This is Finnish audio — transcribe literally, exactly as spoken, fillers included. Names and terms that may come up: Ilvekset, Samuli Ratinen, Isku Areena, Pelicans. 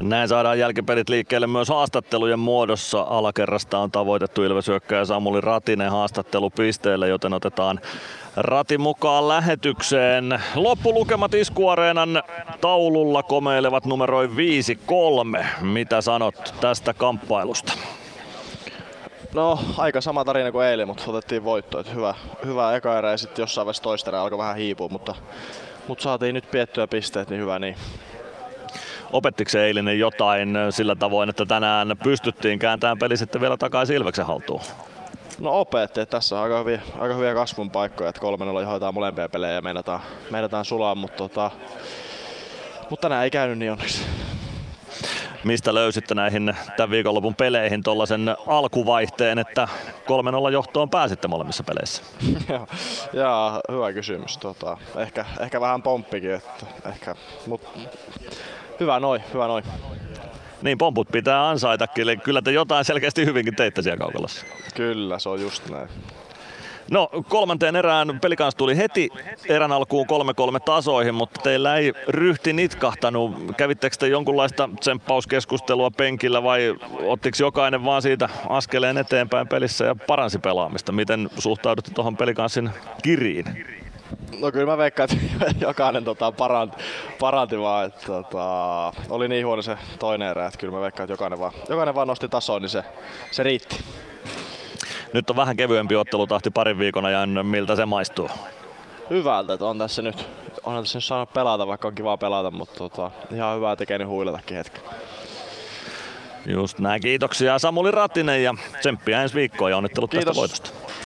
Näin saadaan jälkipelit liikkeelle myös haastattelujen muodossa. Alakerrasta on tavoitettu Ilves-hyökkääjä Samuli Ratinen haastattelupisteelle, joten otetaan Rati mukaan lähetykseen. Loppulukemat Isku Areenan taululla komeilevat numeroin viisi kolme. Mitä sanot tästä kamppailusta? No, aika sama tarina kuin eilen, mutta otettiin voitto. Hyvä, hyvä eka erä ja sitten jossain vaiheessa toista erää alkoi vähän hiipua, mutta, mutta saatiin nyt piettyä pisteet, niin hyvä niin. Opettiko se eilinen jotain sillä tavoin, että tänään pystyttiin kääntämään peli sitten vielä takaisin Ilveksen haltuun? No opetti. Tässä on aika hyviä, aika hyviä kasvun paikkoja, että kolme nolla hoitaa molempia pelejä ja meinataan, meinataan sulaa, mutta, tota, mutta tänään ei käynyt niin onneksi. Mistä löysitte näihin tämän viikonlopun peleihin tuollaisen alkuvaihteen, että kolme nolla johtoon pääsitte molemmissa peleissä? Jaa, hyvä kysymys. Tota, ehkä, ehkä vähän pomppikin, että ehkä, mut hyvä noin, hyvä noin. Niin, pomput pitää ansaitakin, eli kyllä te jotain selkeästi hyvinkin teitte siellä Kaukalossa. Kyllä, se on just näin. No, kolmanteen erään Pelicans tuli heti erän alkuun kolme kolme tasoihin, mutta teillä ei ryhti nitkahtanut. Kävittekö te jonkunlaista tsemppauskeskustelua penkillä vai ottiko jokainen vaan siitä askeleen eteenpäin pelissä ja paransi pelaamista? Miten suhtaudutte tuohon Pelicansin kiriin? No kyllä mä veikkaan, että jokainen tota, paranti, paranti vaan, että tota, oli niin huono se toinen erä, että kyllä mä veikkaan, että jokainen vaan, jokainen vaan nosti tasoon, niin se, se riitti. Nyt on vähän kevyempi ottelutahti parin viikon ajan. Miltä se maistuu? Hyvältä, että on tässä nyt, on tässä nyt saanut pelata, vaikka on kiva pelata, mutta tota, ihan hyvää tekee nyt huilatakin hetken. Just näin, kiitoksia Samuli Ratinen ja tsemppiä ensi viikkoon ja onnittelut tästä voitosta.